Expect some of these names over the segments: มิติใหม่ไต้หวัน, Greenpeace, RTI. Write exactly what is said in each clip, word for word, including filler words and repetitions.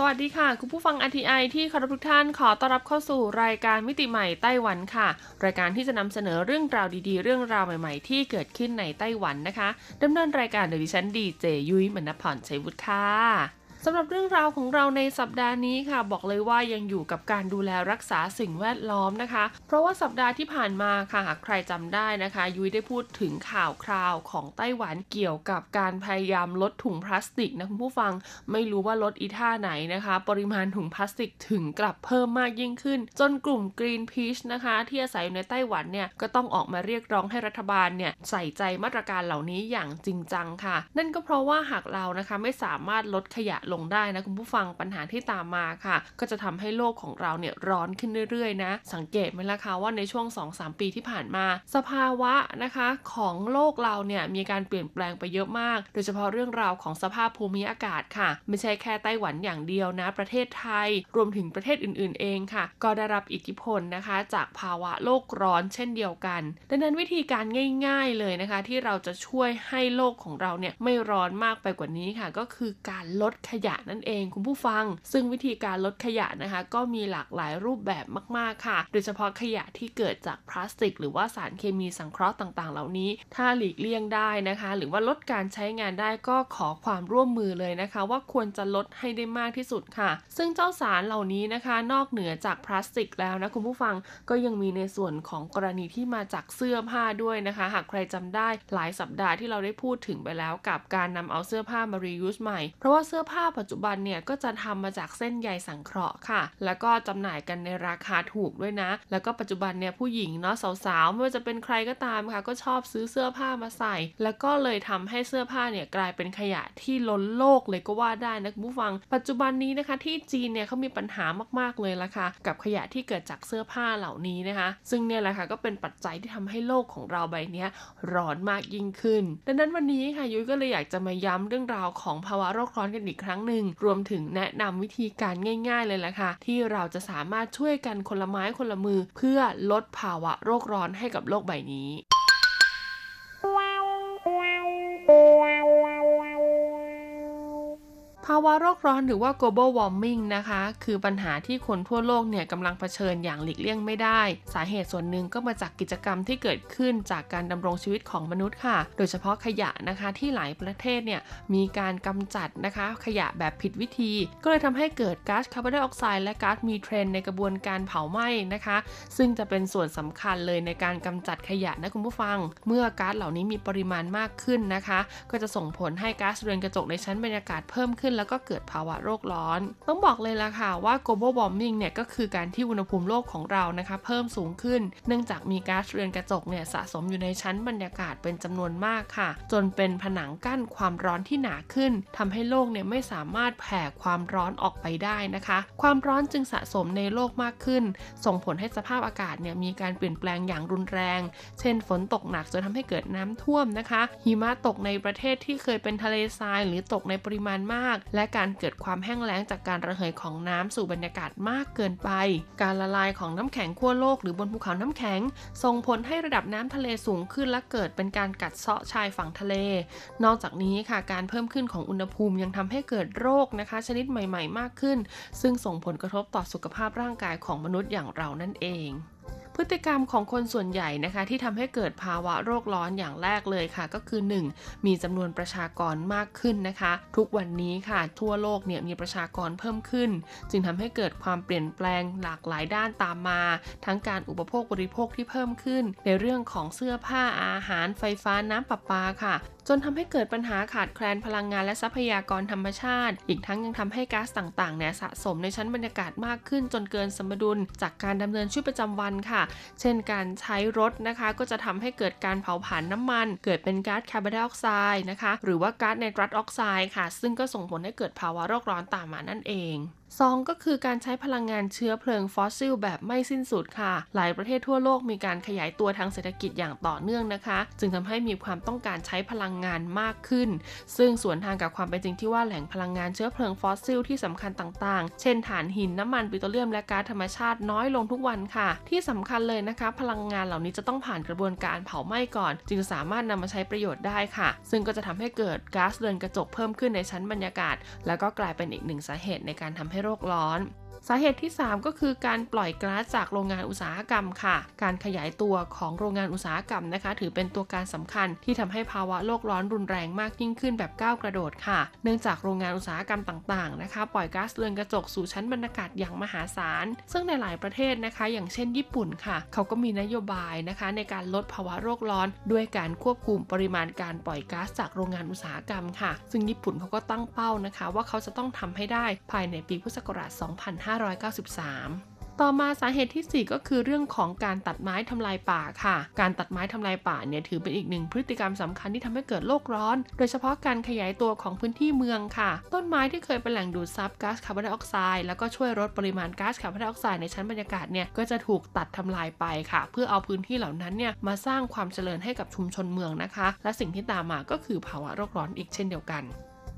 สวัสดีค่ะคุณผู้ฟัง อาร์ ที ไอ ที่เคารพทุกท่านขอต้อนรับเข้าสู่รายการมิติใหม่ไต้หวันค่ะรายการที่จะนำเสนอเรื่องราวดีๆเรื่องราวใหม่ๆที่เกิดขึ้นในไต้หวันนะคะดำเนินรายการโดยดิฉันดีเจยุ้ยมณพรชัยวุฒิค่ะสำหรับเรื่องราวของเราในสัปดาห์นี้ค่ะบอกเลยว่ายังอยู่กับการดูแลรักษาสิ่งแวดล้อมนะคะเพราะว่าสัปดาห์ที่ผ่านมาค่ะหากใครจำได้นะคะยุ้ยได้พูดถึงข่าวคราวของไต้หวันเกี่ยวกับการพยายามลดถุงพลาสติกนะคุณผู้ฟังไม่รู้ว่าลดอีท่าไหนนะคะปริมาณถุงพลาสติกถึงกลับเพิ่มมากยิ่งขึ้นจนกลุ่ม Greenpeace นะคะที่อาศัยอยู่ในไต้หวันเนี่ยก็ต้องออกมาเรียกร้องให้รัฐบาลเนี่ยใส่ใจมาตรการเหล่านี้อย่างจริงจังค่ะนั่นก็เพราะว่าหากเรานะคะไม่สามารถลดขยะลงได้นะคุณผู้ฟังปัญหาที่ตามมาค่ะก็จะทำให้โลกของเราเนี่ยร้อนขึ้นเรื่อยๆนะสังเกตไหมล่ะคะว่าในช่วง สองถึงสาม ปีที่ผ่านมาสภาวะนะคะของโลกเราเนี่ยมีการเปลี่ยนแปลงไปเยอะมากโดยเฉพาะเรื่องราวของสภาพภูมิอากาศค่ะไม่ใช่แค่ไต้หวันอย่างเดียวนะประเทศไทยรวมถึงประเทศอื่นๆเองค่ะก็ได้รับอิทธิพลนะคะจากภาวะโลกร้อนเช่นเดียวกันดังนั้นวิธีการง่ายๆเลยนะคะที่เราจะช่วยให้โลกของเราเนี่ยไม่ร้อนมากไปกว่านี้ค่ะก็คือการลดขยะนั่นเองคุณผู้ฟังซึ่งวิธีการลดขยะนะคะก็มีหลากหลายรูปแบบมากๆค่ะโดยเฉพาะขยะที่เกิดจากพลาสติกหรือว่าสารเคมีสังเคราะห์ต่างๆเหล่านี้ถ้าหลีกเลี่ยงได้นะคะหรือว่าลดการใช้งานได้ก็ขอความร่วมมือเลยนะคะว่าควรจะลดให้ได้มากที่สุดค่ะซึ่งเจ้าสารเหล่านี้นะคะนอกเหนือจากพลาสติกแล้วนะคุณผู้ฟังก็ยังมีในส่วนของกรณีที่มาจากเสื้อผ้าด้วยนะคะหากใครจำได้หลายสัปดาห์ที่เราได้พูดถึงไปแล้วกับการนำเอาเสื้อผ้ามา reuse ใหม่เพราะว่าเสื้อผ้าปัจจุบันเนี่ยก็จะทำมาจากเส้นใยสังเคราะห์ค่ะแล้วก็จำหน่ายกันในราคาถูกด้วยนะแล้วก็ปัจจุบันเนี่ยผู้หญิงเนาะสาวๆไม่ว่าจะเป็นใครก็ตามค่ะก็ชอบซื้อเสื้อผ้ามาใส่แล้วก็เลยทำให้เสื้อผ้าเนี่ยกลายเป็นขยะที่ล้นโลกเลยก็ว่าได้นะคุณผู้ฟังปัจจุบันนี้นะคะที่จีนเนี่ยเขามีปัญหามากๆเลยละค่ะกับขยะที่เกิดจากเสื้อผ้าเหล่านี้นะคะซึ่งเนี่ยแหละค่ะก็เป็นปัจจัยที่ทำให้โลกของเราใบนี้ร้อนมากยิ่งขึ้นดังนั้นวันนี้ค่ะยุ้ยก็เลยอยากจะมาย้ำเรื่องราวของภาวะโลกร้อนกันอีกครั้งหนึ่งรวมถึงแนะนำวิธีการง่ายๆเลยล่ะค่ะที่เราจะสามารถช่วยกันคนละไม้คนละมือเพื่อลดภาวะโลกร้อนให้กับโลกใบนี้ภาวะโลกร้อนหรือว่า global warming นะคะคือปัญหาที่คนทั่วโลกเนี่ยกำลังเผชิญอย่างหลีกเลี่ยงไม่ได้สาเหตุส่วนหนึ่งก็มาจากกิจกรรมที่เกิดขึ้นจากการดำรงชีวิตของมนุษย์ค่ะโดยเฉพาะขยะนะคะที่หลายประเทศเนี่ยมีการกำจัดนะคะขยะแบบผิดวิธีก็เลยทำให้เกิดก๊าซคาร์บอนไดออกไซด์และก๊าซมีเทนในกระบวนการเผาไหม้นะคะซึ่งจะเป็นส่วนสำคัญเลยในการกำจัดขยะนะคุณผู้ฟังเมื่อก๊าซเหล่านี้มีปริมาณมากขึ้นนะคะก็จะส่งผลให้ก๊าซเรือนกระจกในชั้นบรรยากาศเพิ่มขึ้นแล้วก็เกิดภาวะโลกร้อนต้องบอกเลยล่ะค่ะว่า global warming เนี่ยก็คือการที่อุณหภูมิโลกของเรานะคะเพิ่มสูงขึ้นเนื่องจากมีก๊าซเรือนกระจกเนี่ยสะสมอยู่ในชั้นบรรยากาศเป็นจำนวนมากค่ะจนเป็นผนังกั้นความร้อนที่หนาขึ้นทำให้โลกเนี่ยไม่สามารถแผ่ความร้อนออกไปได้นะคะความร้อนจึงสะสมในโลกมากขึ้นส่งผลให้สภาพอากาศเนี่ยมีการเปลี่ยนแปลงอย่างรุนแรงเช่นฝนตกหนักจนทำให้เกิดน้ำท่วมนะคะหิมะตกในประเทศที่เคยเป็นทะเลทรายหรือตกในปริมาณมากและการเกิดความแห้งแล้งจากการระเหยของน้ำสู่บรรยากาศมากเกินไปการละลายของน้ำแข็งขั้วโลกหรือบนภูเขาน้ำแข็งส่งผลให้ระดับน้ำทะเลสูงขึ้นและเกิดเป็นการกัดเซาะชายฝั่งทะเลนอกจากนี้ค่ะการเพิ่มขึ้นของอุณหภูมิยังทำให้เกิดโรคนะคะชนิดใหม่ๆมากขึ้นซึ่งส่งผลกระทบต่อสุขภาพร่างกายของมนุษย์อย่างเรานั่นเองพฤติกรรมของคนส่วนใหญ่นะคะที่ทำให้เกิดภาวะโลกร้อนอย่างแรกเลยค่ะก็คือหนึ่งมีจำนวนประชากรมากขึ้นนะคะทุกวันนี้ค่ะทั่วโลกเนี่ยมีประชากรเพิ่มขึ้นจึงทำให้เกิดความเปลี่ยนแปลงหลากหลายด้านตามมาทั้งการอุปโภคบริโภคที่เพิ่มขึ้นในเรื่องของเสื้อผ้าอาหารไฟฟ้าน้ำประปาค่ะจนทำให้เกิดปัญหาขาดแคลนพลังงานและทรัพยากรธรรมชาติอีกทั้งยังทำให้ก๊าซต่างๆเนี่ยสะสมในชั้นบรรยากาศมากขึ้นจนเกินสมดุลจากการดำเนินชีวิตประจำวันค่ะเช่นการใช้รถนะคะก็จะทำให้เกิดการเผาผลาญน้ำมันเกิดเป็นก๊าซคาร์บอนไดออกไซด์นะคะหรือว่าก๊าซไนตรัสออกไซด์ค่ะซึ่งก็ส่งผลให้เกิดภาวะโลกร้อนตามมานั่นเอง สองก็คือการใช้พลังงานเชื้อเพลิงฟอสซิลแบบไม่สิ้นสุดค่ะหลายประเทศทั่วโลกมีการขยายตัวทางเศรษฐกิจอย่างต่อเนื่องนะคะจึงทำให้มีความต้องการใช้พลังงานมากขึ้นซึ่งสวนทางกับความเป็นจริงที่ว่าแหล่งพลังงานเชื้อเพลิงฟอสซิลที่สำคัญต่างๆเช่นถ่านหินน้ำมันปิโตรเลียมและก๊าซธรรมชาติน้อยลงทุกวันค่ะที่สำคัญเลยนะคะพลังงานเหล่านี้จะต้องผ่านกระบวนการเผาไหม้ก่อนจึงสามารถนำมาใช้ประโยชน์ได้ค่ะซึ่งก็จะทำให้เกิดก๊าซเรือนกระจกเพิ่มขึ้นในชั้นบรรยากาศและก็กลายเป็นอีกหนึ่งสาเหตุในการทำให้โลกร้อนสาเหตุที่สามก็คือการปล่อยก๊าซจากโรงงานอุตสาหกรรมค่ะการขยายตัวของโรงงานอุตสาหกรรมนะคะถือเป็นตัวการสำคัญที่ทำให้ภาวะโลกร้อนรุนแรงมากยิ่งขึ้นแบบก้าวกระโดดค่ะเนื่องจากโรงงานอุตสาหกรรมต่างๆนะคะปล่อยก๊าซเรือนกระจกสู่ชั้นบรรยากาศอย่างมหาศาลซึ่งในหลายประเทศนะคะอย่างเช่นญี่ปุ่นค่ะเขาก็มีนโยบายนะคะในการลดภาวะโลกร้อนด้วยการควบคุมปริมาณการปล่อยก๊าซจากโรงงานอุตสาหกรรมค่ะซึ่งญี่ปุ่นเขาก็ตั้งเป้านะคะว่าเขาจะต้องทำให้ได้ภายในปีพุทธศักราชสองพันห้าร้อยเก้าสิบสามต่อมาสาเหตุที่สี่ก็คือเรื่องของการตัดไม้ทำลายป่าค่ะการตัดไม้ทำลายป่าเนี่ยถือเป็นอีกหนึ่งพฤติกรรมสำคัญที่ทำให้เกิดโลกร้อนโดยเฉพาะการขยายตัวของพื้นที่เมืองค่ะต้นไม้ที่เคยเป็นแหล่งดูดซับก๊าซคาร์บอนไดออกไซด์แล้วก็ช่วยลดปริมาณก๊าซคาร์บอนไดออกไซด์ในชั้นบรรยากาศเนี่ยก็จะถูกตัดทำลายไปค่ะเพื่อเอาพื้นที่เหล่านั้นเนี่ยมาสร้างความเจริญให้กับชุมชนเมืองนะคะและสิ่งที่ตามมาก็คือภาวะโลกร้อนอีกเช่นเดียวกั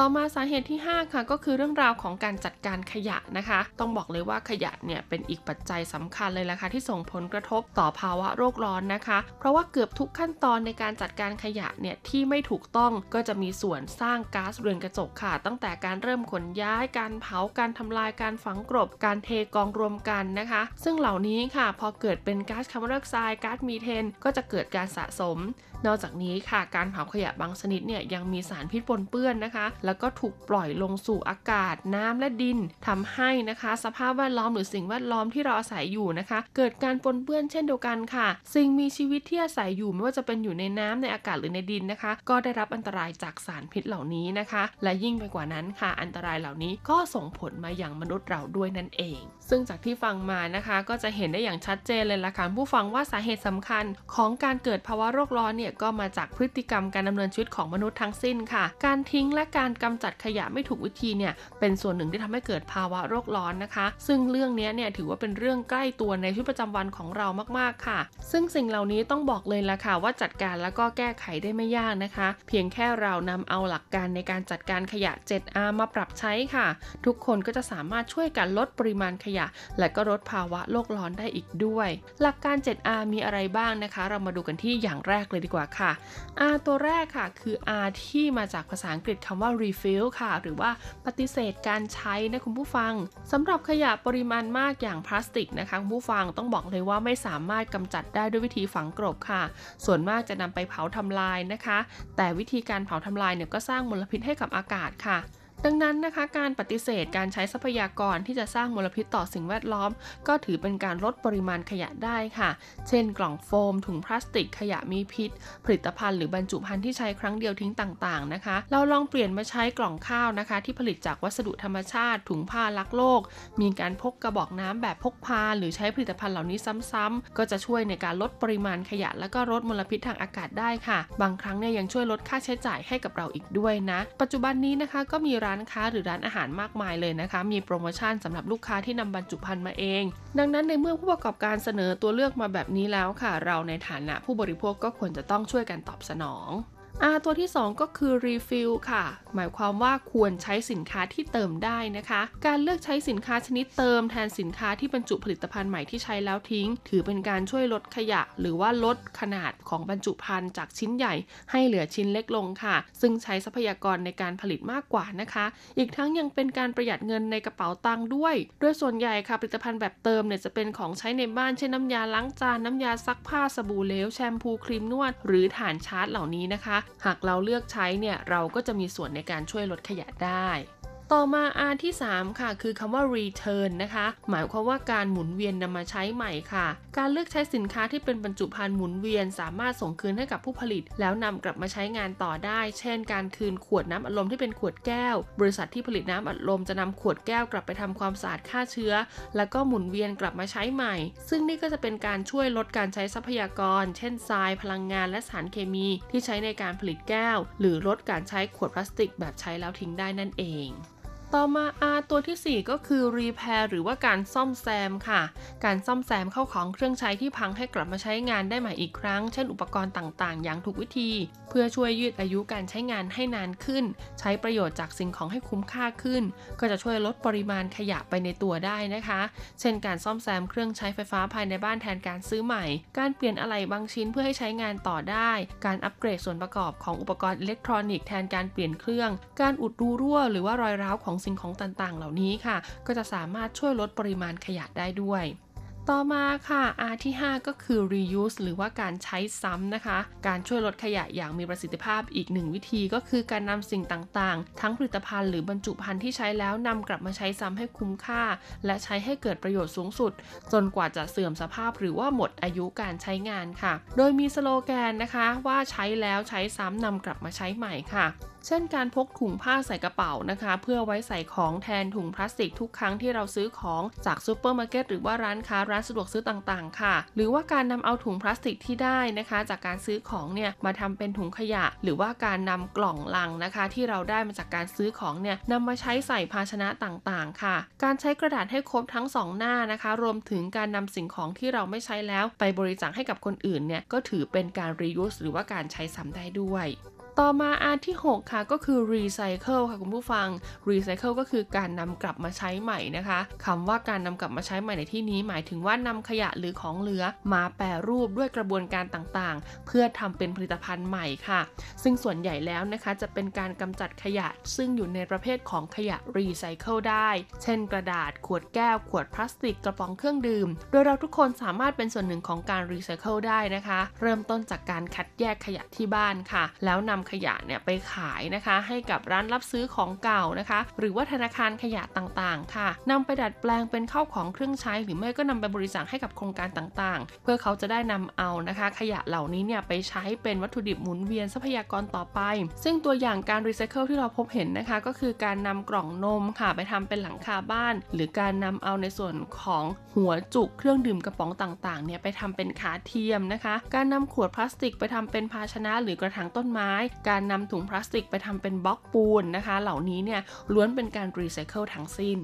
นต่อมาสาเหตุที่ห้าค่ะก็คือเรื่องราวของการจัดการขยะนะคะต้องบอกเลยว่าขยะเนี่ยเป็นอีกปัจจัยสำคัญเลยล่ะค่ะที่ส่งผลกระทบต่อภาวะโลกร้อนนะคะเพราะว่าเกือบทุกขั้นตอนในการจัดการขยะเนี่ยที่ไม่ถูกต้องก็จะมีส่วนสร้างก๊าซเรือนกระจกค่ะตั้งแต่การเริ่มขนย้ายการเผาการทำลายการฝังกลบการเทกองรวมกันนะคะซึ่งเหล่านี้ค่ะพอเกิดเป็นก๊าซคาร์บอนไดออกไซด์ก๊าซมีเทนก็จะเกิดการสะสมนอกจากนี้ค่ะการเผาขยะบางชนิดเนี่ยยังมีสารพิษปนเปื้อนนะคะแล้วก็ถูกปล่อยลงสู่อากาศน้ำและดินทำให้นะคะสภาพแวดล้อมหรือสิ่งแวดล้อมที่เราอาศัยอยู่นะคะเกิดการปนเปื้อนเช่นเดียวกันค่ะสิ่งมีชีวิตที่อาศัยอยู่ไม่ว่าจะเป็นอยู่ในน้ำในอากาศหรือในดินนะคะก็ได้รับอันตรายจากสารพิษเหล่านี้นะคะและยิ่งไปกว่านั้นค่ะอันตรายเหล่านี้ก็ส่งผลมาอย่างมนุษย์เราด้วยนั่นเองซึ่งจากที่ฟังมานะคะก็จะเห็นได้อย่างชัดเจนเลยล่ะค่ะผู้ฟังว่าสาเหตุสำคัญของการเกิดภาวะโลกร้อนเนี่ยก็มาจากพฤติกรรมการดำเนินชีวิตของมนุษย์ทั้งสิ้นค่ะการทิ้งและการกำจัดขยะไม่ถูกวิธีเนี่ยเป็นส่วนหนึ่งที่ทำให้เกิดภาวะโลกร้อนนะคะซึ่งเรื่องนี้เนี่ยถือว่าเป็นเรื่องใกล้ตัวในชีวิตประจำวันของเรามากๆค่ะซึ่งสิ่งเหล่านี้ต้องบอกเลยล่ะค่ะว่าจัดการแล้วก็แก้ไขได้ไม่ยากนะคะเพียงแค่เรานำเอาหลักการในการจัดการขยะ เจ็ด อาร์ มาปรับใช้ค่ะทุกคนก็จะสามารถช่วยกันลดปริมาณขยะและก็ลดภาวะโลกร้อนได้อีกด้วยหลักการ เจ็ด อาร์ มีอะไรบ้างนะคะเรามาดูกันที่อย่างแรกเลยดีกว่าค่ะ อาร์ ตัวแรกค่ะคือ อาร์ ที่มาจากภาษาอังกฤษคำว่าrefill ค่ะหรือว่าปฏิเสธการใช้นะคุณผู้ฟังสำหรับขยะปริมาณมากอย่างพลาสติกนะคะคุณผู้ฟังต้องบอกเลยว่าไม่สามารถกำจัดได้ด้วยวิธีฝังกลบค่ะส่วนมากจะนำไปเผาทำลายนะคะแต่วิธีการเผาทำลายเนี่ยก็สร้างมลพิษให้กับอากาศค่ะดังนั้นนะคะการปฏิเสธการใช้ทรัพยากรที่จะสร้างมลพิษต่อสิ่งแวดล้อมก็ถือเป็นการลดปริมาณขยะได้ค่ะเช่นกล่องโฟมถุงพลาสติกขยะมีพิษผลิตภัณฑ์หรือบรรจุภัณฑ์ที่ใช้ครั้งเดียวทิ้งต่างๆนะคะเราลองเปลี่ยนมาใช้กล่องข้าวนะคะที่ผลิตจากวัสดุธรรมชาติถุงผ้ารักโลกมีการพกกระบอกน้ำแบบพกพาหรือใช้ผลิตภัณฑ์เหล่านี้ซ้ำๆก็จะช่วยในการลดปริมาณขยะและก็ลดมลพิษทางอากาศได้ค่ะบางครั้งเนี่ยยังช่วยลดค่าใช้จ่ายให้กับเราอีกด้วยนะปัจจุบันนี้นะคะก็มีร้านค้าหรือร้านอาหารมากมายเลยนะคะมีโปรโมชั่นสำหรับลูกค้าที่นำบรรจุภัณฑ์มาเองดังนั้นในเมื่อผู้ประกอบการเสนอตัวเลือกมาแบบนี้แล้วค่ะเราในฐานะผู้บริโภคก็ควรจะต้องช่วยกันตอบสนองอาร์ ตัวที่สองก็คือ refill ค่ะหมายความว่าควรใช้สินค้าที่เติมได้นะคะการเลือกใช้สินค้าชนิดเติมแทนสินค้าที่บรรจุผลิตภัณฑ์ใหม่ที่ใช้แล้วทิ้งถือเป็นการช่วยลดขยะหรือว่าลดขนาดของบรรจุภัณฑ์จากชิ้นใหญ่ให้เหลือชิ้นเล็กลงค่ะซึ่งใช้ทรัพยากรในการผลิตมากกว่านะคะอีกทั้งยังเป็นการประหยัดเงินในกระเป๋าตังค์ด้วยโดยส่วนใหญ่ค่ะผลิตภัณฑ์แบบเติมเนี่ยจะเป็นของใช้ในบ้านเช่นน้ำยาล้างจานน้ำยาซักผ้าสบู่เหลวแชมพูครีมนวดหรือถ่านชาร์จเหล่านี้นะคะหากเราเลือกใช้เนี่ยเราก็จะมีส่วนในการช่วยลดขยะได้ต่อมา อาร์ ที่สามค่ะคือคำว่า return นะคะหมายความว่าการหมุนเวียนนำมาใช้ใหม่ค่ะการเลือกใช้สินค้าที่เป็นบรรจุภัณฑ์หมุนเวียนสามารถส่งคืนให้กับผู้ผลิตแล้วนำกลับมาใช้งานต่อได้เช่นการคืนขวดน้ำอัดลมที่เป็นขวดแก้วบริษัทที่ผลิตน้ำอัดลมจะนำขวดแก้วกลับไปทำความสะอาดฆ่าเชื้อแล้วก็หมุนเวียนกลับมาใช้ใหม่ซึ่งนี่ก็จะเป็นการช่วยลดการใช้ทรัพยากรเช่นทรายพลังงานและสารเคมีที่ใช้ในการผลิตแก้วหรือลดการใช้ขวดพลาสติกแบบใช้แล้วทิ้งได้นั่นเอง ต่อมา R ตัวที่สี่ก็คือ Repair หรือว่าการซ่อมแซมค่ะการซ่อมแซมเข้าของเครื่องใช้ที่พังให้กลับมาใช้งานได้ใหม่อีกครั้งเช่นอุปกรณ์ต่างๆอย่างถูกวิธีเพื่อช่วยยืดอายุการใช้งานให้นานขึ้นใช้ประโยชน์จากสิ่งของให้คุ้มค่าขึ้นก็จะช่วยลดปริมาณขยะไปในตัวได้นะคะเช่นการซ่อมแซมเครื่องใช้ไฟฟ้าภายในบ้านแทนการซื้อใหม่การเปลี่ยนอะไหล่บางชิ้นเพื่อให้ใช้งานต่อได้การอัปเกรดส่วนประกอบของอุปกรณ์อิเล็กทรอนิกส์แทนการเปลี่ยนเครื่องการอุดรูรั่วหรือว่ารอยร้าวของสิ่งของต่างๆเหล่านี้ค่ะก็จะสามารถช่วยลดปริมาณขยะได้ด้วยต่อมาค่ะ R ที่ห้าก็คือ reuse หรือว่าการใช้ซ้ำนะคะการช่วยลดขยะอย่างมีประสิทธิภาพอีกหนึ่งวิธีก็คือการนำสิ่งต่างๆทั้งผลิตภัณฑ์หรือบรรจุภัณฑ์ที่ใช้แล้วนำกลับมาใช้ซ้ำให้คุ้มค่าและใช้ให้เกิดประโยชน์สูงสุดจนกว่าจะเสื่อมสภาพหรือว่าหมดอายุการใช้งานค่ะโดยมีสโลแกนนะคะว่าใช้แล้วใช้ซ้ำนำกลับมาใช้ใหม่ค่ะเช่นการพกถุงผ้าใส่กระเป๋านะคะเพื่อไว้ใส่ของแทนถุงพลาสติกทุกครั้งที่เราซื้อของจากซูเปอร์มาร์เก็ตหรือว่าร้านค้าร้านสะดวกซื้อต่างๆค่ะหรือว่าการนำเอาถุงพลาสติกที่ได้นะคะจากการซื้อของเนี่ยมาทำเป็นถุงขยะหรือว่าการนำกล่องลังนะคะที่เราได้มาจากการซื้อของเนี่ยนำมาใช้ใส่ภาชนะต่างๆค่ะการใช้กระดาษให้ครบทั้งสองหน้านะคะรวมถึงการนำสิ่งของที่เราไม่ใช้แล้วไปบริจาคให้กับคนอื่นเนี่ยก็ถือเป็นการ reuse หรือว่าการใช้ซ้ำได้ด้วยต่อมาอันที่หกค่ะก็คือรีไซเคิลค่ะคุณผู้ฟังรีไซเคิลก็คือการนำกลับมาใช้ใหม่นะคะคำว่าการนำกลับมาใช้ใหม่ในที่นี้หมายถึงว่านำขยะหรือของเหลือมาแปรรูปด้วยกระบวนการต่างๆเพื่อทำเป็นผลิตภัณฑ์ใหม่ค่ะซึ่งส่วนใหญ่แล้วนะคะจะเป็นการกำจัดขยะซึ่งอยู่ในประเภทของขยะรีไซเคิลได้เช่นกระดาษขวดแก้วขวดพลาสติกกระป๋องเครื่องดื่มโดยเราทุกคนสามารถเป็นส่วนหนึ่งของการรีไซเคิลได้นะคะเริ่มต้นจากการคัดแยกขยะที่บ้านค่ะแล้วนำขยะเนี่ยไปขายนะคะให้กับร้านรับซื้อของเก่านะคะหรือว่าธนาคารขยะต่างๆค่ะนำไปดัดแปลงเป็นข้าวของเครื่องใช้หรือไม่ก็นำไปบริจาคให้กับโครงการต่างๆเพื่อเขาจะได้นำเอานะคะขยะเหล่านี้เนี่ยไปใช้เป็นวัตถุดิบหมุนเวียนทรัพยากรต่อไปซึ่งตัวอย่างการรีไซเคิลที่เราพบเห็นนะคะก็คือการนำกล่องนมค่ะไปทำเป็นหลังคาบ้านหรือการนำเอาในส่วนของหัวจุกเครื่องดื่มกระป๋องต่างๆเนี่ยไปทำเป็นขาเทียมนะคะการนำขวดพลาสติกไปทำเป็นภาชนะหรือกระถางต้นไม้การนำถุงพลาสติกไปทำเป็นบล็อกปูนนะคะเหล่านี้เนี่ยล้วนเป็นการรีไซเคิลทั้งสิ้น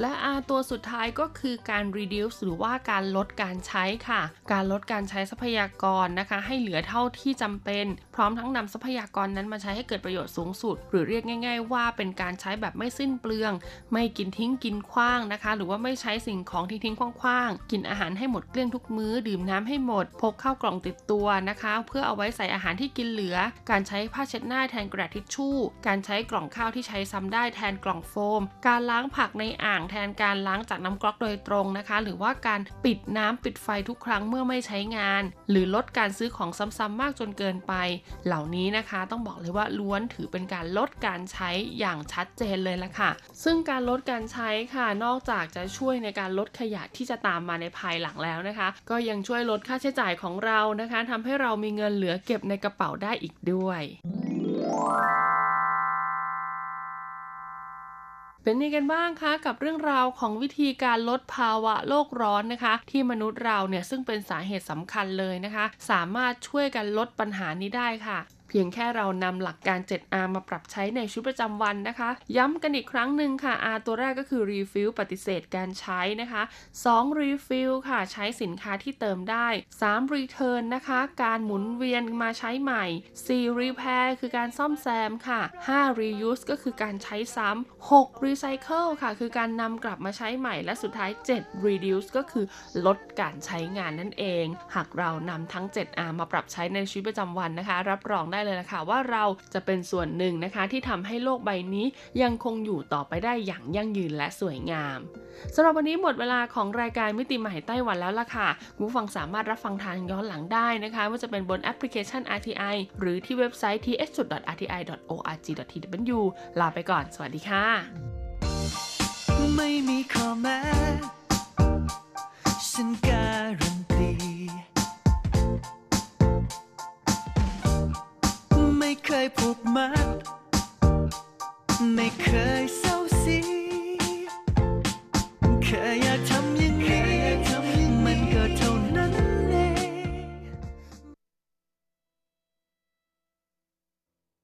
และ R ตัวสุดท้ายก็คือการ reduce หรือว่าการลดการใช้ค่ะการลดการใช้ทรัพยากรนะคะให้เหลือเท่าที่จำเป็นพร้อมทั้งนำทรัพยากรนั้นมาใช้ให้เกิดประโยชน์สูงสุดหรือเรียกง่ายๆว่าเป็นการใช้แบบไม่สิ้นเปลืองไม่กินทิ้งกินขว้างนะคะหรือว่าไม่ใช้สิ่งของทิ้งๆขว้างๆกินอาหารให้หมดเกลี้ยงทุกมื้อดื่มน้ำให้หมดพกข้าวกล่องติดตัวนะคะเพื่อเอาไว้ใส่อาหารที่กินเหลือการใช้ผ้าเช็ดหน้าแทนกระดาษทิชชู่การใช้กล่องข้าวที่ใช้ซ้ำได้แทนกล่องโฟมการล้างผักในอ่างแทนการล้างจากน้ำก๊อกโดยตรงนะคะหรือว่าการปิดน้ำปิดไฟทุกครั้งเมื่อไม่ใช้งานหรือลดการซื้อของซ้ำๆมากจนเกินไปเหล่านี้นะคะต้องบอกเลยว่าล้วนถือเป็นการลดการใช้อย่างชัดเจนเลยละค่ะซึ่งการลดการใช้ค่ะนอกจากจะช่วยในการลดขยะที่จะตามมาในภายหลังแล้วนะคะก็ยังช่วยลดค่าใช้จ่ายของเรานะคะทำให้เรามีเงินเหลือเก็บในกระเป๋าได้อีกด้วยเป็นยังไงกันบ้างคะกับเรื่องราวของวิธีการลดภาวะโลกร้อนนะคะที่มนุษย์เราเนี่ยซึ่งเป็นสาเหตุสำคัญเลยนะคะสามารถช่วยกันลดปัญหานี้ได้ค่ะเพียงแค่เรานำหลักการ เจ็ด อาร์ มาปรับใช้ในชีวิตประจำวันนะคะย้ำกันอีกครั้งหนึ่งค่ะ R ตัวแรกก็คือ refill ปฏิเสธการใช้นะคะ สอง refill ค่ะใช้สินค้าที่เติมได้ สาม return นะคะการหมุนเวียนมาใช้ใหม่ สี่ repair คือการซ่อมแซมค่ะ ห้า reuse ก็คือการใช้ซ้ำ หก recycle ค่ะคือการนำกลับมาใช้ใหม่และสุดท้าย เจ็ด reduce ก็คือลดการใช้งานนั่นเองหากเรานำทั้ง เจ็ด อาร์ มาปรับใช้ในชีวิตประจำวันนะคะรับรองได้เลยนะคะว่าเราจะเป็นส่วนหนึ่งนะคะที่ทำให้โลกใบนี้ยังคงอยู่ต่อไปได้อย่างยั่งยืนและสวยงามสำหรับวันนี้หมดเวลาของรายการมิติใหม่ไต้หวันแล้วล่ะค่ะผู้ฟังสามารถรับฟังทางย้อนหลังได้นะคะว่าจะเป็นบนแอปพลิเคชัน อาร์ ที ไอ หรือที่เว็บไซต์ ที เอส ดอท อาร์ ที ไอ ดอท โอ อาร์ จี ดอท ที ดับเบิลยู ลาไปก่อนสวัสดีค่ะไม่มีข้อแม้ฉันการันตีไม่เคยผูกมัดไม่เคย